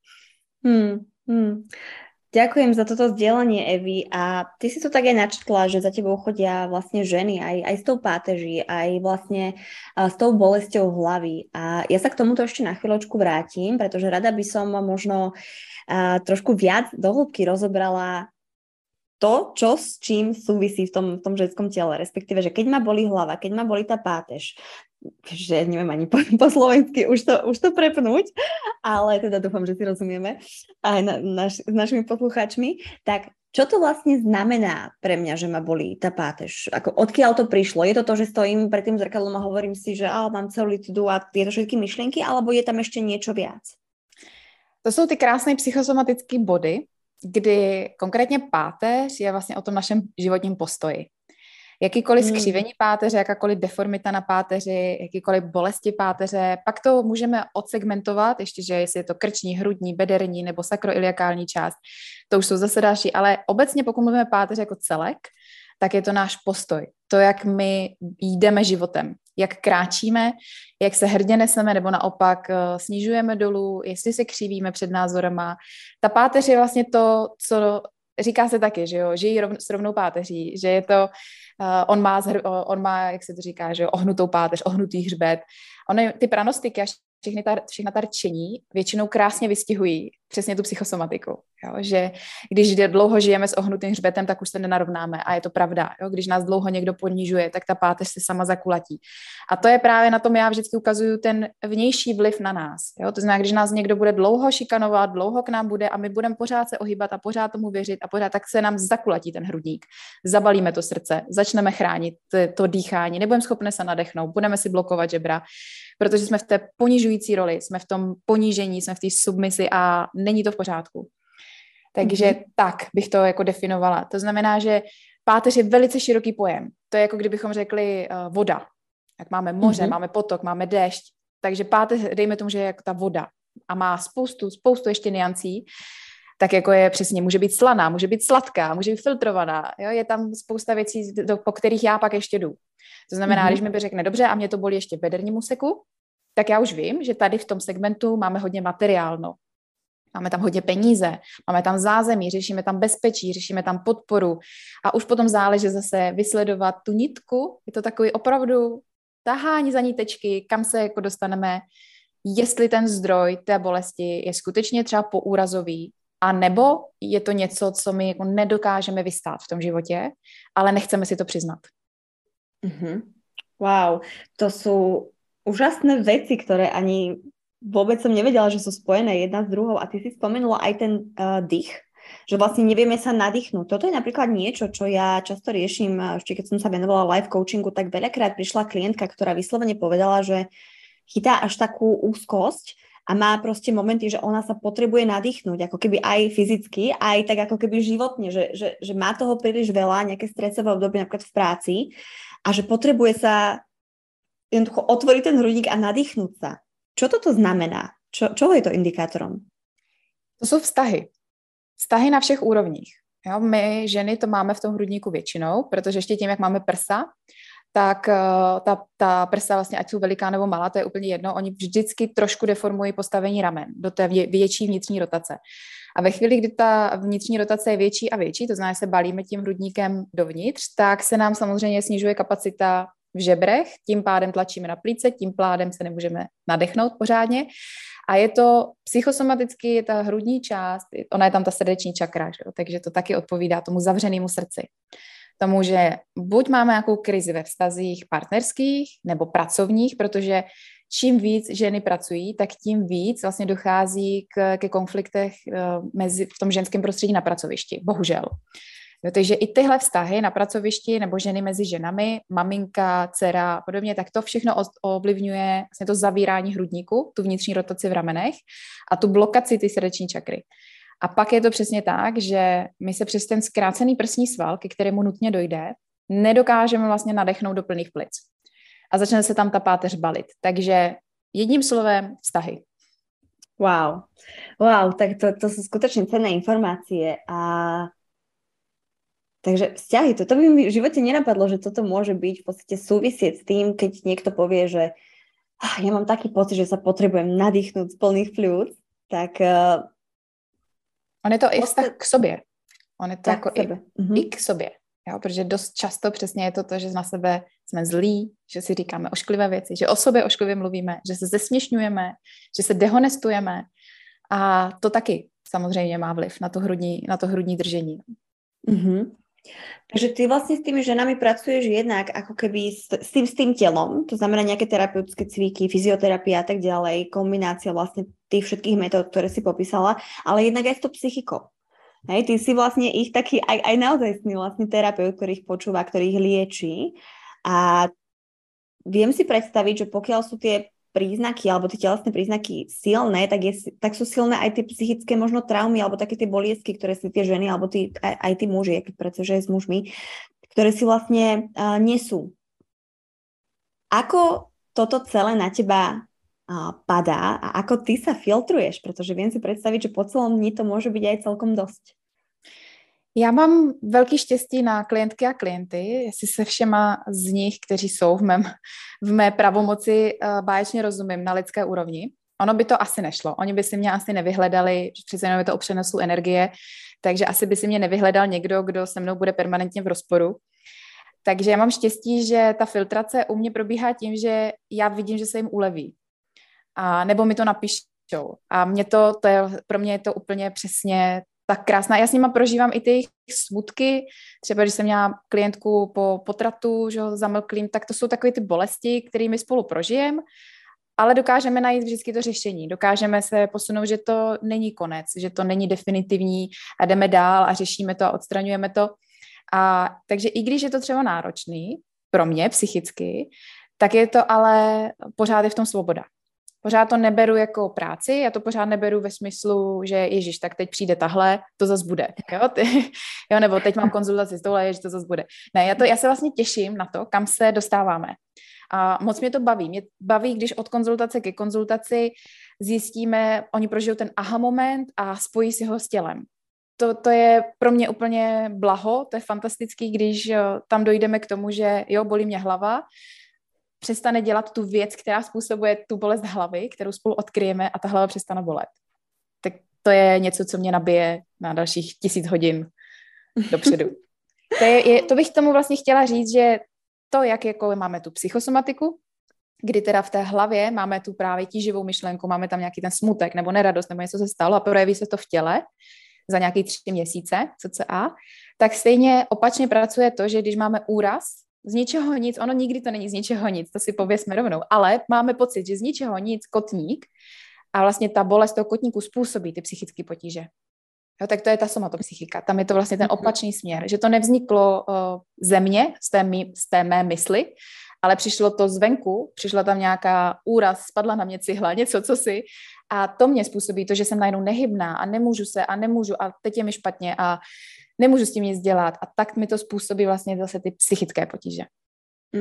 Ďakujem za toto zdieľanie, Evi. A ty si to tak aj načrtla, že za tebou chodia vlastne ženy aj s tou páteží, aj vlastne s tou bolesťou hlavy. A ja sa k tomuto ešte na chvíľočku vrátim, pretože rada by som možno trošku viac do hĺbky rozobrala to, čo s čím súvisí v tom ženskom tele. Respektíve, že keď ma boli hlava, keď ma boli tá pátež, že neviem ani po slovensky už to prepnúť, ale teda dúfam, že si rozumieme aj s našimi poslucháčmi, tak čo to vlastne znamená pre mňa, že ma bolí tá pátež? Odkiaľ to prišlo? Je to to, že stojím pred tým zrkadlom a hovorím si, že mám celulitidu a je to všetky myšlienky, alebo je tam ešte niečo viac? To sú ty krásne psychosomatické body, kdy konkrétně páteř je vlastně o tom našem životním postoji. Jakýkoliv skřivení páteře, jakákoliv deformita na páteři, jakýkoliv bolesti páteře, pak to můžeme odsegmentovat, ještě, že jestli je to krční, hrudní, bederní nebo sakroiliakální část, to už jsou zase další, ale obecně pokud mluvíme páteř jako celek, tak je to náš postoj, to, jak my jdeme životem, jak kráčíme, jak se hrdě neseme nebo naopak snižujeme dolů, jestli se křivíme před názorama. Ta páteř je vlastně to, co říká se taky, že jo, žijí s rovnou páteří, že je to on má, jak se to říká, že ohnutou páteř, ohnutý hřbet. Ty pranostiky a všechna ta rčení většinou krásně vystihují přesně tu psychosomatiku. Jo? Že když dlouho žijeme s ohnutým hřbetem, tak už se nenarovnáme a je to pravda. Jo? Když nás dlouho někdo ponižuje, tak ta páteř se sama zakulatí. A to je právě na tom, já vždycky ukazuju ten vnější vliv na nás. Jo? To znamená, když nás někdo bude dlouho šikanovat, dlouho k nám bude a my budeme pořád se ohýbat a pořád tomu věřit a pořád, tak se nám zakulatí ten hrudník. Zabalíme to srdce, začneme chránit to dýchání, nebudeme schopni se nadechnout, budeme si blokovat žebra, protože jsme v té ponižující roli, jsme v tom ponížení, jsme v té submisi a není to v pořádku. Takže tak bych to jako definovala. To znamená, že páteř je velice široký pojem. To je jako kdybychom řekli voda. Tak máme moře, máme potok, máme déšť. Takže páteř, dejme tomu, že je jako ta voda a má spoustu ještě nuancí. Tak jako je přesně, může být slaná, může být sladká, může být filtrovaná. Jo? Je tam spousta věcí, po kterých já pak ještě jdu. To znamená, když mi řekne dobře a mě to bolí ještě bedernímu seku, tak já už vím, že tady v tom segmentu máme hodně materiálno. Máme tam hodně peníze, máme tam zázemí, řešíme tam bezpečí, řešíme tam podporu a už potom záleží zase vysledovat tu nitku. Je to takový opravdu tahání za nitečky, kam se jako dostaneme, jestli ten zdroj té bolesti je skutečně třeba poúrazový, a nebo je to něco, co my jako nedokážeme vystát v tom životě, ale nechceme si to přiznat. Wow, to sú úžasné veci, ktoré ani vôbec som nevedela, že sú spojené jedna s druhou. A ty si spomenula aj ten dých, že vlastne nevieme sa nadýchnúť. Toto je napríklad niečo, čo ja často riešim, ešte keď som sa venovala life coachingu, tak veľakrát prišla klientka, ktorá vyslovene povedala, že chytá až takú úzkosť a má proste momenty, že ona sa potrebuje nadýchnúť, ako keby aj fyzicky, aj tak ako keby životne, že má toho príliš veľa, nejaké stresové obdobie napríklad v práci, a že potrebuje sa jednoducho otvoriť ten hrudník a nadýchnúť sa. Čo toto znamená? Čo je to indikátorom? To sú vztahy. Vztahy na všech úrovních. Jo, my ženy to máme v tom hrudníku většinou, protože ještě tím, jak máme prsa, tak ta prsa vlastně, ať jsou veliká nebo malá, to je úplně jedno, oni vždycky trošku deformují postavení ramen do té větší vnitřní rotace. A ve chvíli, kdy ta vnitřní rotace je větší a větší, to znamená, že se balíme tím hrudníkem dovnitř, tak se nám samozřejmě snižuje kapacita v žebrech, tím pádem tlačíme na plíce, tím pádem se nemůžeme nadechnout pořádně. A je to psychosomaticky, je ta hrudní část, ona je tam ta srdeční čakra, že jo? Takže to taky odpovídá tomu zavřenému srdci. Tomu, že buď máme nějakou krizi ve vztazích partnerských nebo pracovních, protože čím víc ženy pracují, tak tím víc vlastně dochází ke konfliktech v tom ženském prostředí na pracovišti, bohužel. Jo, takže i tyhle vztahy na pracovišti nebo ženy mezi ženami, maminka, dcera a podobně, tak to všechno ovlivňuje vlastně to zavírání hrudníku, tu vnitřní rotaci v ramenech a tu blokaci ty srdeční čakry. A pak je to přesně tak, že my se přes ten zkrácený prsní sval, ke kterému nutně dojde, nedokážeme vlastně nadechnout do plných plic. A začne se tam ta páteř balit. Takže jedním slovem vztahy. Wow, tak to sú skutočne cenné informácie. Takže vzťahy, toto by mi v živote nenapadlo, že toto môže byť v podstate súvisieť s tým, keď niekto povie, že ja mám taký pocit, že sa potrebujem nadýchnúť z plných pľúc, tak... On je to i vztah k sobě. On je to jako i k sobě. Jo? Protože dost často přesně je to, že na sebe jsme zlí, že si říkáme ošklivé věci, že o sobě ošklivě mluvíme, že se zesměšňujeme, že se dehonestujeme. A to taky samozřejmě má vliv na to hrudní držení. Takže ty vlastne s tými ženami pracuješ jednak ako keby s tým telom, to znamená nejaké terapeutické cviky, fyzioterapia a tak ďalej, kombinácia vlastne tých všetkých metód, ktoré si popísala, ale jednak aj s tou psychikou. Hej, ty si vlastne ich taký aj naozajstný vlastne terapeut, ktorý ich počúva, ktorý ich lieči, a viem si predstaviť, že pokiaľ sú tie príznaky alebo tie telesné príznaky silné, tak sú silné aj tie psychické možno traumy alebo také tie boliestky, ktoré si tie ženy alebo aj tí muži, pretože s mužmi, ktoré si vlastne nesú. Ako toto celé na teba padá a ako ty sa filtruješ? Pretože viem si predstaviť, že po celom dni to môže byť aj celkom dosť. Já mám velký štěstí na klientky a klienty, jestli se všema z nich, kteří jsou v mé pravomoci, báječně rozumím na lidské úrovni. Ono by to asi nešlo, oni by si mě asi nevyhledali, přece jenom je to o přenosu energie, takže asi by si mě nevyhledal někdo, kdo se mnou bude permanentně v rozporu. Takže já mám štěstí, že ta filtrace u mě probíhá tím, že já vidím, že se jim uleví. A nebo mi to napíšou. A mě to je, pro mě je to úplně přesně tak krásná. Já s nima prožívám i ty jejich smutky. Třeba když jsem měla klientku po potratu, že ho zamlklím, tak to jsou takové ty bolesti, kterými spolu prožijeme, ale dokážeme najít vždycky to řešení. Dokážeme se posunout, že to není konec, že to není definitivní a jdeme dál a řešíme to a odstraňujeme to. A takže i když je to třeba náročný pro mě psychicky, tak je to ale pořád je v tom svoboda. Pořád to neberu jako práci, já to pořád neberu ve smyslu, že ježiš, tak teď přijde tahle, to zas bude. Jo? Jo, nebo teď mám konzultaci s tohle, ježiš, to zas bude. Ne, já se vlastně těším na to, kam se dostáváme. A moc mě to baví. Mě baví, když od konzultace ke konzultaci zjistíme, oni prožijou ten aha moment a spojí si ho s tělem. To je pro mě úplně blaho, to je fantastický, když tam dojdeme k tomu, že jo, bolí mě hlava, přestane dělat tu věc, která způsobuje tu bolest hlavy, kterou spolu odkryjeme a ta hlava přestane bolet. Tak to je něco, co mě nabije na dalších 1000 hodin dopředu. To bych tomu vlastně chtěla říct, že to, jak jako máme tu psychosomatiku, kdy teda v té hlavě máme tu právě tíživou myšlenku, máme tam nějaký ten smutek nebo neradost nebo něco se stalo a projeví se to v těle za nějaký 3 měsíce, cca, tak stejně opačně pracuje to, že když máme úraz, z ničeho nic, ono nikdy to není z ničeho nic, to si pověsme rovnou, ale máme pocit, že z ničeho nic kotník a vlastně ta bolest toho kotníku způsobí ty psychické potíže. Jo, tak to je ta somatopsychika, tam je to vlastně ten opačný směr, že to nevzniklo ze mě, z té mé mysli, ale přišlo to zvenku, přišla tam nějaká úraz, spadla na mě cihla, něco, co si, a to mě způsobí to, že jsem najednou nehybná a nemůžu a teď je mi špatně a nemůžu s tím nic dělat a tak mi to způsobí vlastně zase ty psychické potíže.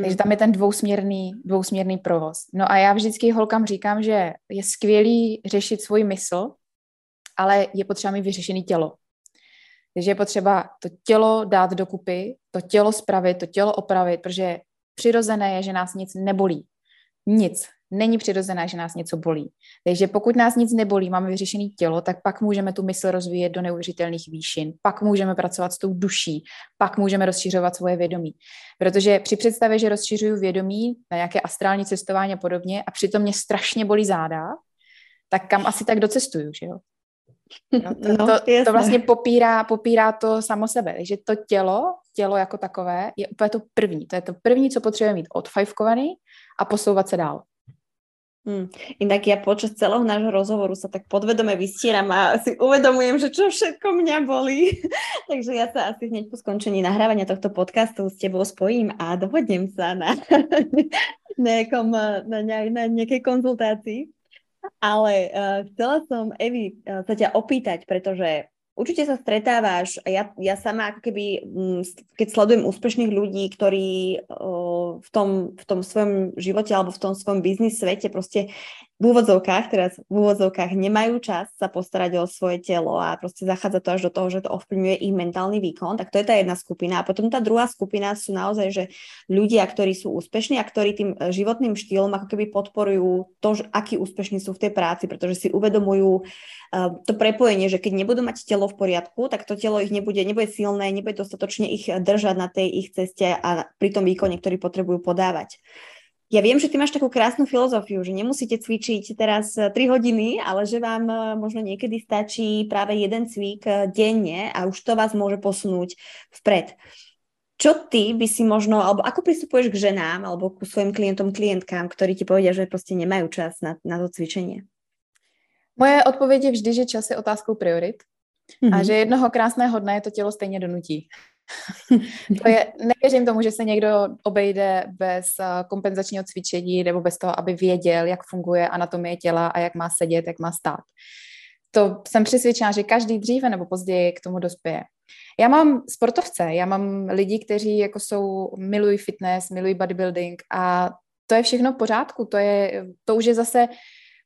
Takže tam je ten dvousměrný provoz. No a já vždycky holkám říkám, že je skvělý řešit svůj mysl, ale je potřeba mít vyřešené tělo. Takže je potřeba to tělo dát dokupy, to tělo spravit, to tělo opravit, protože přirozené je, že nás nic nebolí. Nic. Není přirozené, že nás něco bolí. Takže pokud nás nic nebolí, máme vyřešené tělo, tak pak můžeme tu mysl rozvíjet do neuvěřitelných výšin, pak můžeme pracovat s tou duší, pak můžeme rozšiřovat svoje vědomí. Protože při představě, že rozšiřuju vědomí na nějaké astrální cestování a podobně a přitom mě strašně bolí záda, tak kam asi tak docestuju, že jo? To vlastně popírá to samo sebe. Takže to tělo jako takové je úplně to první. To je to první, co potřebujeme mít odfajfkovaný a posouvat se dál. Inak ja počas celého nášho rozhovoru sa tak podvedome vystieram a si uvedomujem, že čo všetko mňa bolí. Takže ja sa asi hneď po skončení nahrávania tohto podcastu s tebou spojím a dohodnem sa na nejakej konzultácii. Ale chcela som, Evi, sa ťa opýtať, pretože určite sa stretávaš, ja sama ako keby, keď sledujem úspešných ľudí, ktorí v tom svojom živote alebo v tom svojom biznis svete proste teraz v úvodzovkách nemajú čas sa postarať o svoje telo a proste zachádza to až do toho, že to ovplyvňuje ich mentálny výkon, tak to je tá jedna skupina. A potom tá druhá skupina sú naozaj, že ľudia, ktorí sú úspešní a ktorí tým životným štýlom ako keby podporujú to, akí úspešní sú v tej práci, pretože si uvedomujú to prepojenie, že keď nebudú mať telo v poriadku, tak to telo ich nebude silné, nebude dostatočne ich držať na tej ich ceste a pri tom výkone, ktorý potrebujú podávať. Ja viem, že ty máš takú krásnu filozofiu, že nemusíte cvičiť teraz 3 hodiny, ale že vám možno niekedy stačí práve jeden cvik denne a už to vás môže posunúť vpred. Čo ty by si možno, alebo ako pristupuješ k ženám alebo ku svojim klientom, klientkám, ktorí ti povedia, že proste nemajú čas na to cvičenie? Moje odpoveď je vždy, že čas je otázkou priorit a že jednoho krásného dne to tělo stejne donutí. Nevěřím tomu, že se někdo obejde bez kompenzačního cvičení nebo bez toho, aby věděl, jak funguje anatomie těla a jak má sedět, jak má stát. To jsem přesvědčená, že každý dříve nebo později k tomu dospěje. Já mám sportovce, já mám lidi, kteří jako milují fitness, milují bodybuilding a to je všechno v pořádku, to už je zase...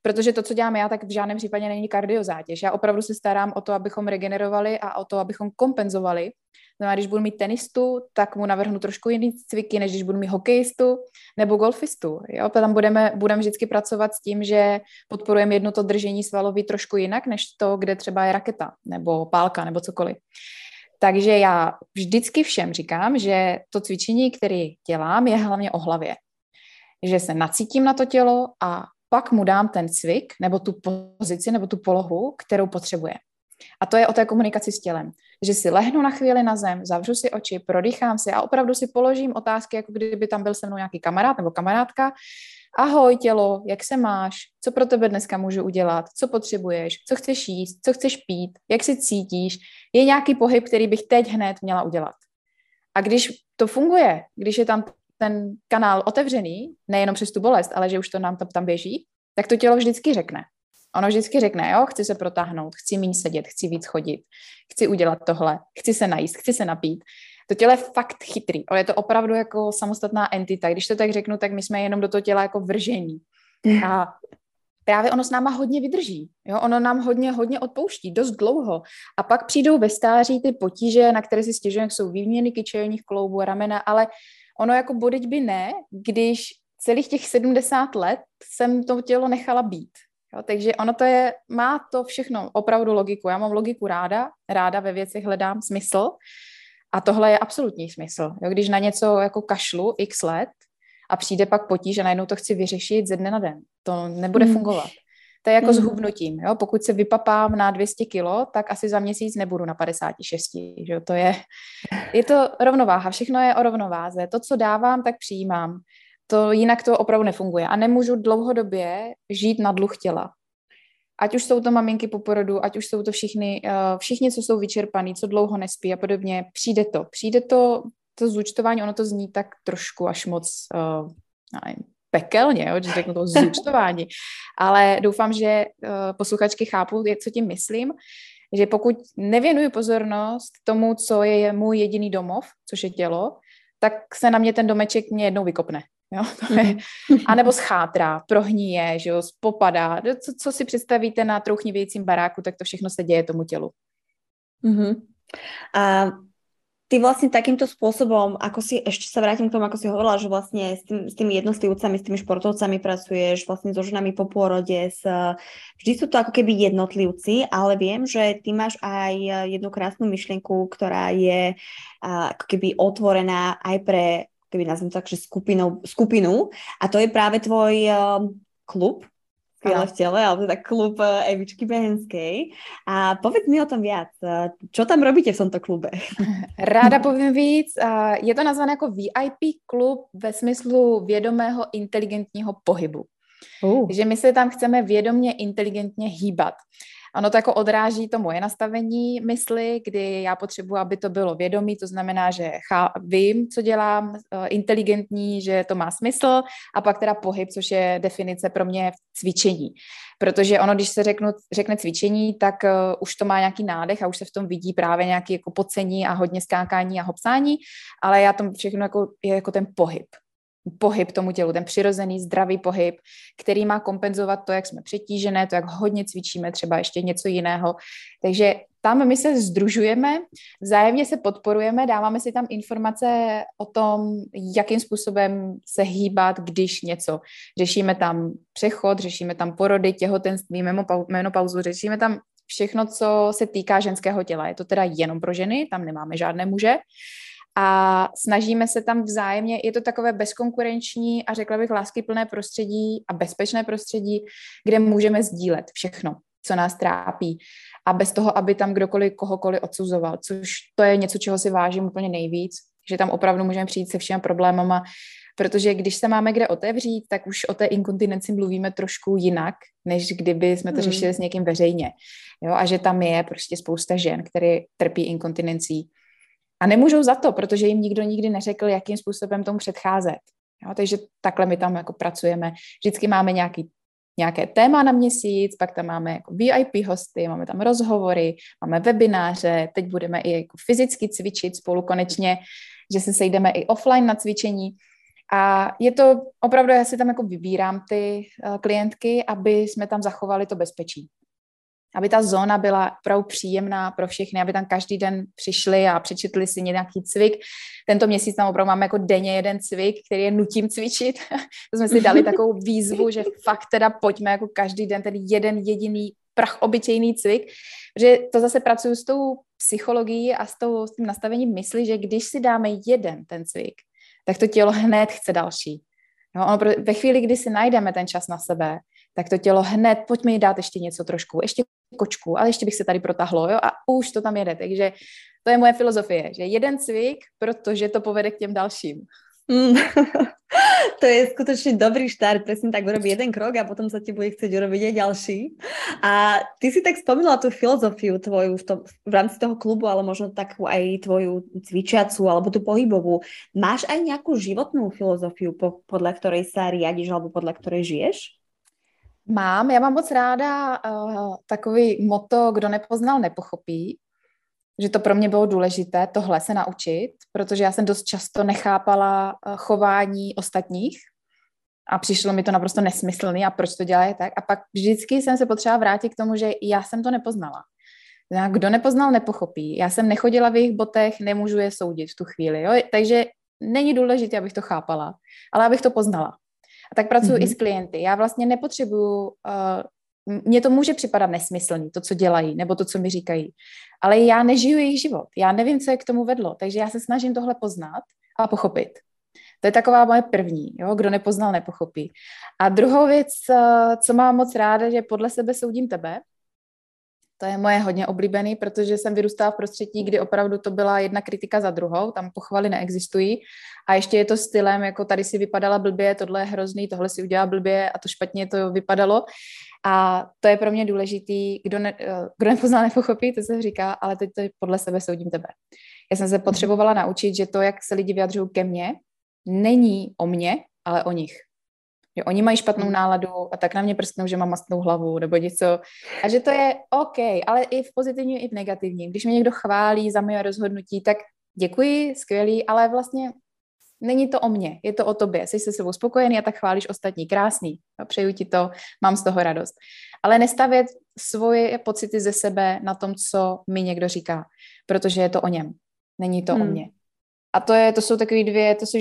Protože to, co dělám já, tak v žádném případě není kardiozátěž. Já opravdu se starám o to, abychom regenerovali a o to, abychom kompenzovali. No a když budu mít tenistu, tak mu navrhnu trošku jiný cviky, než když budu mít hokejistu nebo golfistu. Jo? Tam budeme vždycky pracovat s tím, že podporujeme jedno to držení svalový trošku jinak, než to, kde třeba je raketa nebo pálka nebo cokoliv. Takže já vždycky všem říkám, že to cvičení, které dělám, je hlavně o hlavě. Že se nacítím na to tělo a pak mu dám ten cvik nebo tu pozici nebo tu polohu, kterou potřebuje. A to je o té komunikaci s tělem. Že si lehnu na chvíli na zem, zavřu si oči, prodýchám si a opravdu si položím otázky, jako kdyby tam byl se mnou nějaký kamarád nebo kamarádka. Ahoj tělo, jak se máš? Co pro tebe dneska můžu udělat? Co potřebuješ? Co chceš jíst? Co chceš pít? Jak se cítíš? Je nějaký pohyb, který bych teď hned měla udělat. A když to funguje, když je tam ten kanál otevřený, nejenom přes tu bolest, ale že už to nám tam běží, tak to tělo vždycky řekne. Ono vždycky řekne, jo, chci se protáhnout, chci méně sedět, chci víc chodit, chci udělat tohle, chci se najíst, chci se napít. To tělo je fakt chytrý, ale je to opravdu jako samostatná entita. Když to tak řeknu, tak my jsme jenom do toho těla jako vržení. A právě ono s náma hodně vydrží. Jo? Ono nám hodně odpouští, dost dlouho. A pak přijdou ve stáří ty potíže, na které si stěžujeme, jsou výměny kyčelních kloubů, ramena, ale ono jako bodeť by ne, když celých těch 70 let jsem to tělo nechala být. Jo, takže ono to je, má to všechno opravdu logiku. Já mám logiku ráda ve věcech hledám smysl a tohle je absolutní smysl. Jo, když na něco jako kašlu x let a přijde pak potíž a najednou to chci vyřešit ze dne na den. To nebude fungovat. To je jako s hubnutím. Jo? Pokud se vypapám na 200 kilo, tak asi za měsíc nebudu na 56. Jo? To je to rovnováha. Všechno je o rovnováze. To, co dávám, tak přijímám. To jinak to opravdu nefunguje. A nemůžu dlouhodobě žít na dluh těla. Ať už jsou to maminky po porodu, ať už jsou to všichni, co jsou vyčerpaní, co dlouho nespí a podobně, přijde to zúčtování, ono to zní tak trošku až moc pekelně, jo, že řeknu to zúčtování. Ale doufám, že posluchačky chápou, co tím myslím, že pokud nevěnuju pozornost tomu, co je můj jediný domov, což je tělo, tak se na mě ten domeček mě jednou vykopne. Jo, to je. A nebo schátrá, prohníje, že jo, popadá. Co si představíte na trouchnivějícím baráku, tak to všechno se děje tomu tělu. A ty vlastne takýmto spôsobom, ako si, ešte sa vrátim k tomu, ako si hovorila, že vlastne s tými jednotlivcami, s tými športovcami pracuješ, vlastne so ženami po pôrode, vždy sú to ako keby jednotlivci, ale viem, že ty máš aj jednu krásnu myšlienku, ktorá je ako keby otvorená aj pre, keby nazvem tak, že skupinu, a to je práve tvoj klub Skvěle v Těle, alebo teda klub Evičky Behenskej. A povedz mi o tom viac. Čo tam robíte v tomto klube? Ráda povím víc. Je to nazvané jako VIP klub ve smyslu vědomého inteligentního pohybu. Že my se tam chceme vědomě inteligentně hýbat. Ono to jako odráží to moje nastavení mysli, kdy já potřebuji, aby to bylo vědomí, to znamená, že vím, co dělám, inteligentní, že to má smysl, a pak teda pohyb, což je definice pro mě cvičení. Protože ono, když se řekne cvičení, tak už to má nějaký nádech a už se v tom vidí právě nějaké jako pocení a hodně skákání a hopsání, ale já to všechno jako, je jako ten pohyb tomu tělu, ten přirozený, zdravý pohyb, který má kompenzovat to, jak jsme přetížené, to, jak hodně cvičíme, třeba ještě něco jiného. Takže tam my se sdružujeme, vzájemně se podporujeme, dáváme si tam informace o tom, jakým způsobem se hýbat, když něco. Řešíme tam přechod, řešíme tam porody, těhotenství, menopauzu, řešíme tam všechno, co se týká ženského těla. Je to teda jenom pro ženy, tam nemáme žádné muže. A snažíme se tam vzájemně, je to takové bezkonkurenční a řekla bych láskyplné prostředí a bezpečné prostředí, kde můžeme sdílet všechno, co nás trápí. A bez toho, aby tam kdokoliv kohokoliv odsuzoval, což to je něco, čeho si vážím úplně nejvíc, že tam opravdu můžeme přijít se všemi problémama, protože když se máme kde otevřít, tak už o té inkontinenci mluvíme trošku jinak, než kdyby jsme to řešili s někým veřejně. Jo? A že tam je prostě spousta žen, které trpí inkontinencí. A nemůžou za to, protože jim nikdo nikdy neřekl, jakým způsobem tomu předcházet. Jo, takže takhle my tam jako pracujeme. Vždycky máme nějaké téma na měsíc, pak tam máme jako VIP hosty, máme tam rozhovory, máme webináře, teď budeme i jako fyzicky cvičit spolu konečně, že se sejdeme i offline na cvičení. A je to opravdu, já si tam jako vybírám ty klientky, aby jsme tam zachovali to bezpečí. aby ta zóna byla opravdu příjemná pro všechny, aby tam každý den přišli a přečetli si nějaký cvik. Tento měsíc tam opravdu máme jako denně jeden cvik, který je nutím cvičit. To jsme si dali takovou výzvu, že fakt teda pojďme jako každý den ten jeden jediný prachobyčejný cvik, že to zase pracuju s tou psychologií a s tím nastavením mysli, že když si dáme jeden ten cvik, tak to tělo hned chce další. No, ono ve chvíli, kdy si najdeme ten čas na sebe, tak to tělo hned, pojďme jí dát ještě něco trošku, ještě kočku, ale ještě bych se tady protahlo, jo, a už to tam jede. Takže to je moje filozofie, že jeden cvik, protože to povede k těm dalším. To je skutočne dobrý štart, presne tak, urobí jeden krok a potom sa ti bude chcieť urobiť aj ďalší. A ty si tak spomínala tú filozofiu tvoju v rámci toho klubu, ale možno takú aj tvoju cvičiacu alebo tú pohybovú. Máš aj nejakú životnú filozofiu, podľa ktorej sa riadiš alebo podľa ktorej žiješ? Mám, ja mám moc ráda takový motto, kdo nepoznal, nepochopí. Že to pro mě bylo důležité tohle se naučit, protože já jsem dost často nechápala chování ostatních a přišlo mi to naprosto nesmyslný a proč to dělají tak. A pak vždycky jsem se potřeba vrátit k tomu, že já jsem to nepoznala. Kdo nepoznal, nepochopí. Já jsem nechodila v jejich botech, nemůžu je soudit v tu chvíli. Jo? Takže není důležité, abych to chápala, ale abych to poznala. A tak pracuji i s klienty. Já vlastně nepotřebuju... Mně to může připadat nesmyslný, to, co dělají, nebo to, co mi říkají. Ale já nežiju jejich život. Já nevím, co je k tomu vedlo. Takže já se snažím tohle poznat a pochopit. To je taková moje první. Jo? Kdo nepoznal, nepochopí. A druhou věc, co mám moc ráda, že podle sebe soudím tebe. To je moje hodně oblíbený, protože jsem vyrůstala v prostředí, kdy opravdu to byla jedna kritika za druhou, tam pochvaly neexistují. A ještě je to stylem, jako tady si vypadala blbě, tohle je hrozný, tohle si udělala blbě a to špatně to vypadalo. A to je pro mě důležitý, kdo nepoznal, nepochopí, to se říká, ale teď to podle sebe soudím tebe. Já jsem se potřebovala naučit, že to, jak se lidi vyjadřují ke mně, není o mně, ale o nich. Že oni mají špatnou náladu a tak na mě prsknou, že mám mastnou hlavu nebo něco. A že to je OK, ale i v pozitivním, i v negativním. Když mě někdo chválí za moje rozhodnutí, tak děkuji, skvělý, ale vlastně není to o mně, je to o tobě. Jsi se sebou spokojený a tak chválíš ostatní. Krásný, přeju ti to, mám z toho radost. Ale nestavět svoje pocity ze sebe na tom, co mi někdo říká, protože je to o něm, není to o mně. A to jsou takové dvě, to jsou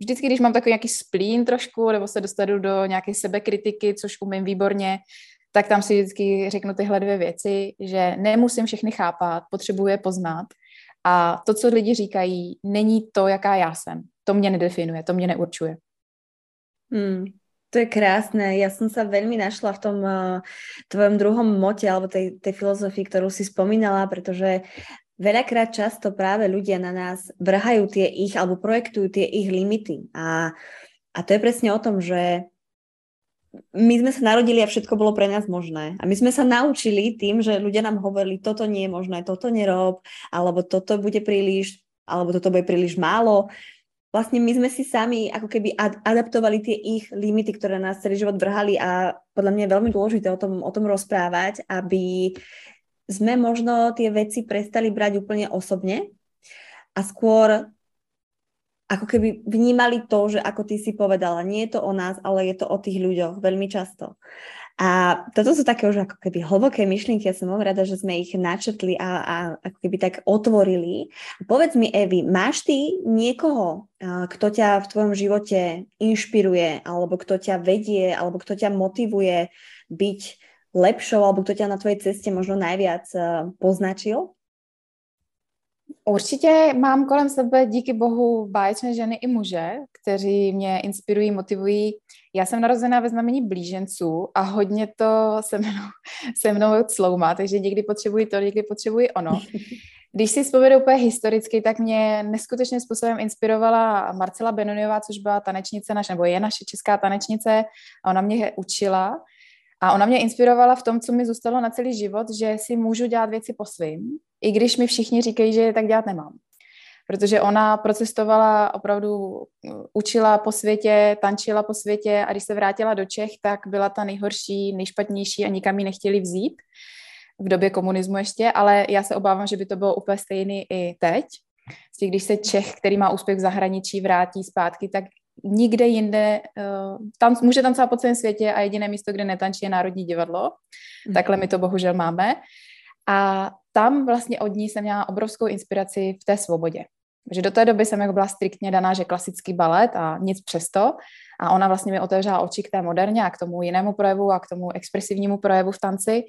vždycky, když mám takový nějaký splín trošku, nebo se dostanu do nějaké sebekritiky, což umím výborně, tak tam si vždycky řeknu tyhle dvě věci, že nemusím všechny chápat, potřebuji je poznat a to, co lidi říkají, není to, jaká já jsem. To mě nedefinuje, to mě neurčuje. To je krásne. Ja som sa veľmi našla v tom tvojom druhom mote alebo tej filozofii, ktorú si spomínala, pretože veľakrát často práve ľudia na nás vrhajú tie ich alebo projektujú tie ich limity. A to je presne o tom, že my sme sa narodili a všetko bolo pre nás možné. A my sme sa naučili tým, že ľudia nám hovorili, toto nie je možné, toto nerob, alebo toto bude príliš, alebo toto bude príliš málo. Vlastne my sme si sami ako keby adaptovali tie ich limity, ktoré nás celý život vrhali a podľa mňa je veľmi dôležité o tom rozprávať, aby sme možno tie veci prestali brať úplne osobne a skôr ako keby vnímali to, že ako ty si povedala, nie je to o nás, ale je to o tých ľuďoch veľmi často. A toto sú také už ako keby hlboké myšlienky, ja som veľmi rada, že sme ich načrtli a ako keby tak otvorili. Povedz mi, Evi, máš ty niekoho, kto ťa v tvojom živote inšpiruje, alebo kto ťa vedie, alebo kto ťa motivuje byť lepšou, alebo kto ťa na tvojej ceste možno najviac poznačil? Určitě mám kolem sebe díky bohu báječné ženy i muže, kteří mě inspirují, motivují. Já jsem narozená ve znamení blíženců a hodně to se mnou cloumá, takže někdy potřebuji to, někdy potřebuji ono. Když si vzpomenu úplně historicky, tak mě neskutečným způsobem inspirovala Marcela Benoniová, což byla tanečnice je naše česká tanečnice a ona mě učila. A ona mě inspirovala v tom, co mi zůstalo na celý život, že si můžu dělat věci po svým, i když mi všichni říkají, že tak dělat nemám. Protože ona procestovala, opravdu učila po světě, tančila po světě a když se vrátila do Čech, tak byla ta nejhorší, nejšpatnější a nikam ji nechtěli vzít v době komunismu ještě, ale já se obávám, že by to bylo úplně stejné i teď. Když se Čech, který má úspěch v zahraničí, vrátí zpátky, tak nikde jinde, může tancovat po celém světě a jediné místo, kde netančí, je Národní divadlo. Takhle my to bohužel máme. A tam vlastně od ní jsem měla obrovskou inspiraci v té svobodě. Že do té doby jsem jako byla striktně daná, že klasický balet a nic přesto. A ona vlastně mi otevřela oči k té moderně a k tomu jinému projevu a k tomu expresivnímu projevu v tanci.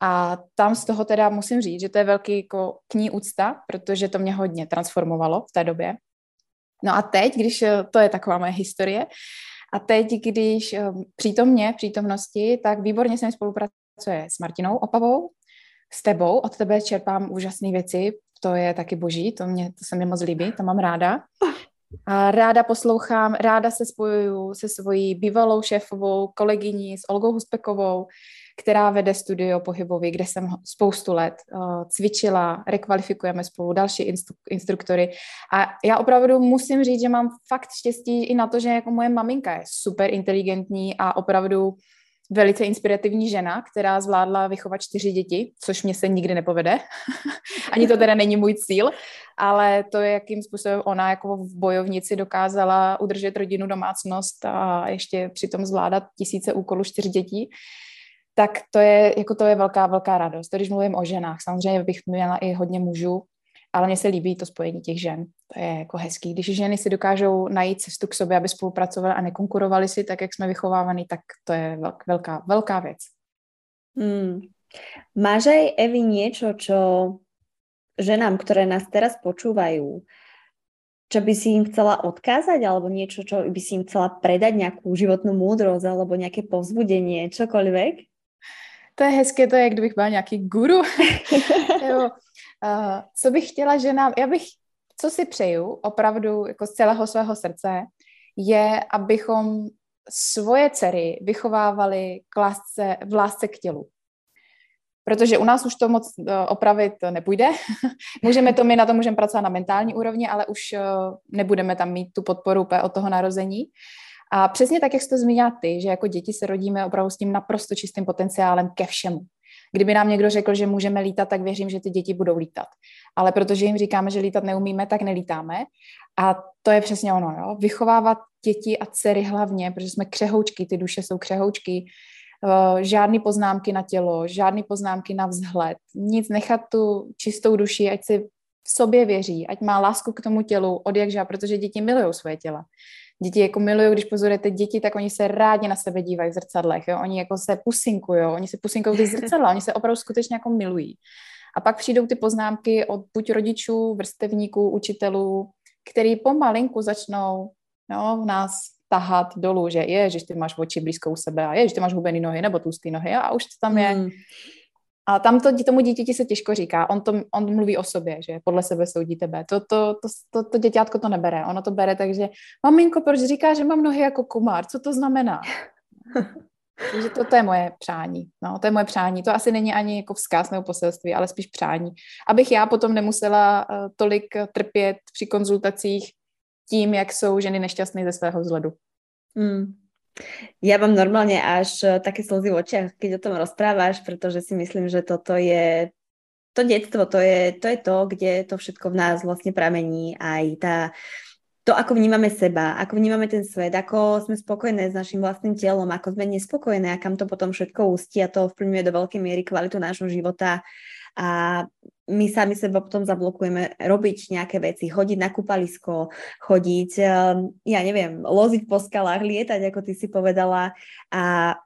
A tam z toho teda musím říct, že to je velký jako k ní úcta, protože to mě hodně transformovalo v té době. No a teď, když, to je taková moje historie, a teď, když přítomně, v přítomnosti, tak výborně se mi spolupracuje s Martinou Opavou, s tebou, od tebe čerpám úžasné věci, to je taky boží, to se mi moc líbí, to mám ráda. A ráda poslouchám, ráda se spojuju se svojí bývalou šéfovou kolegyní s Olgou Huspekovou, která vede studio pohybový, kde jsem spoustu let cvičila, rekvalifikujeme spolu další instruktory. A já opravdu musím říct, že mám fakt štěstí i na to, že jako moje maminka je super inteligentní a opravdu velice inspirativní žena, která zvládla vychovat 4 děti, což mě se nikdy nepovede. Ani to teda není můj cíl, ale to je, jakým způsobem ona jako v bojovnici dokázala udržet rodinu, domácnost a ještě přitom zvládat tisíce úkolů 4 dětí. Tak to je velká, velká radost. Když mluvím o ženách, samozřejmě bych měla i hodně mužů, ale mně se líbí to spojení těch žen. To je jako hezký. Když ženy si dokážou najít cestu k sobě, aby spolupracovali a nekonkurovali si tak, jak jsme vychovávaní, tak to je velká, velká věc. Máš aj, Evi, niečo, čo ženám, ktoré nás teraz počúvajú, čo by si im chcela odkázať, alebo niečo, čo by si im chcela predať, nejakú životnú múdrosť, alebo nejaké povzbudenie, čokoľvek? To je hezké, to je, jak kdybych byla nějaký guru. Co bych chtěla ženám, co si přeju opravdu jako z celého svého srdce, je, abychom svoje dcery vychovávali v lásce k tělu. Protože u nás už to moc opravit nepůjde. My na to můžeme pracovat na mentální úrovni, ale už nebudeme tam mít tu podporu úplně od toho narození. A přesně tak, jak jsi to zmínila ty, že jako děti se rodíme opravdu s tím naprosto čistým potenciálem ke všemu. Kdyby nám někdo řekl, že můžeme lítat, tak věřím, že ty děti budou lítat. Ale protože jim říkáme, že lítat neumíme, tak nelítáme. A to je přesně ono, jo? Vychovávat děti a dcery hlavně, protože jsme křehoučky, ty duše jsou křehoučky, žádný poznámky na tělo, žádný poznámky na vzhled, nic, nechat tu čistou duši, ať si v sobě věří, ať má lásku k tomu tělu, odjakžá, protože děti milují svoje těla. Děti jako milují, když pozorujete děti, tak oni se rádi na sebe dívají v zrcadlech, jo? Oni jako se pusinkujou, oni se pusinkují ty zrcadla, oni se opravdu skutečně jako milují. A pak přijdou ty poznámky od buď rodičů, vrstevníků, učitelů, který pomalinku začnou v nás tahat dolů, že ježiš, ty máš oči blízko u sebe a ježiš, ty máš hubený nohy nebo tlustý nohy a už to tam je. A tam to tomu dítěti se těžko říká, on mluví o sobě, že podle sebe soudí tebe. To děťátko to nebere, ono to bere, takže maminko, proč říká, že mám nohy jako komár, co to znamená? Takže to je moje přání, to je moje přání, to asi není ani jako vzkaz nebo poselství, ale spíš přání. Abych já potom nemusela tolik trpět při konzultacích tím, jak jsou ženy nešťastné ze svého vzhledu. Ja mám normálne až také slzy v očiach, keď o tom rozprávaš, pretože si myslím, že toto je to detstvo, to je to, kde to všetko v nás vlastne pramení, aj to, ako vnímame seba, ako vnímame ten svet, ako sme spokojné s našim vlastným telom, ako sme nespokojné a kam to potom všetko ústí a to vplyvňuje do veľkej miery kvalitu nášho života a my sami seba potom zablokujeme robiť nejaké veci, chodiť na kúpalisko, chodiť, ja neviem, loziť po skalách, lietať, ako ty si povedala. A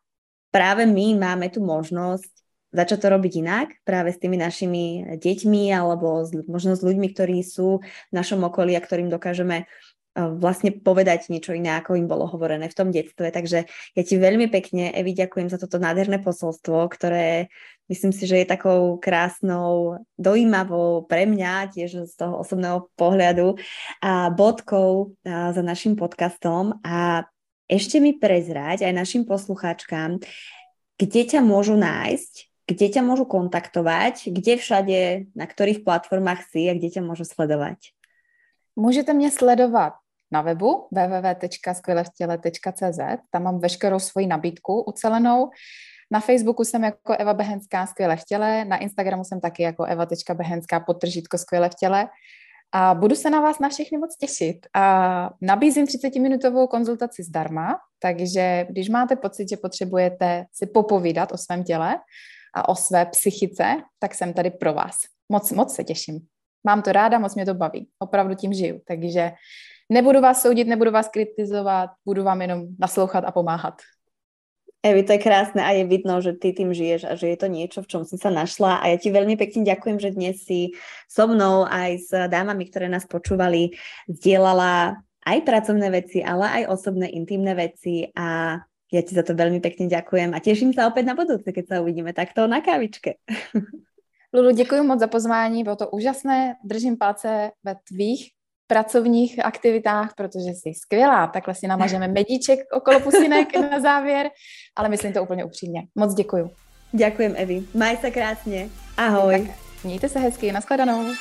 práve my máme tu možnosť začať to robiť inak, práve s tými našimi deťmi alebo možno s ľuďmi, ktorí sú v našom okolí a ktorým dokážeme vlastne povedať niečo iné, ako im bolo hovorené v tom detstve. Takže ja ti veľmi pekne, Evi, ďakujem za toto nádherné posolstvo, ktoré myslím si, že je takou krásnou, dojímavou pre mňa, tiež z toho osobného pohľadu, a bodkou za našim podcastom. A ešte mi prezrať aj našim poslucháčkám, kde ťa môžu nájsť, kde ťa môžu kontaktovať, kde všade, na ktorých platformách si a kde ťa môžu sledovať. Můžete mě sledovat na webu www.skvelevtele.cz, tam mám veškerou svoji nabídku ucelenou. Na Facebooku jsem jako Eva Behenská Skvěle v těle, na Instagramu jsem taky jako eva.behenská _skvěle v těle A budu se na vás na všechny moc těšit. A nabízím 30-minutovou konzultaci zdarma, takže když máte pocit, že potřebujete si popovídat o svém těle a o své psychice, tak jsem tady pro vás. Moc, moc se těším. Mám to ráda, moc mě to baví. Opravdu tím žiju, takže nebudu vás soudit, nebudu vás kritizovat, budu vám jenom naslouchat a pomáhat. Evi, to je krásne a je vidno, že ty tým žiješ a že je to niečo, v čom si sa našla a ja ti veľmi pekne ďakujem, že dnes si so mnou aj s dámami, ktoré nás počúvali, zdieľala aj pracovné veci, ale aj osobné, intimné veci a ja ti za to veľmi pekne ďakujem a teším sa opäť na budúce, keď sa uvidíme takto na kávičke. Lulu, děkuji moc za pozvání, bylo to úžasné, držím palce ve tvých pracovních aktivitách, protože jsi skvělá, takhle si namažeme medíček okolo pusinek na závěr, ale myslím to úplně upřímně. Moc děkuju. Ďakujem, Evi. Maj sa krásne. Ahoj. Tak, mějte se hezky, nashledanou.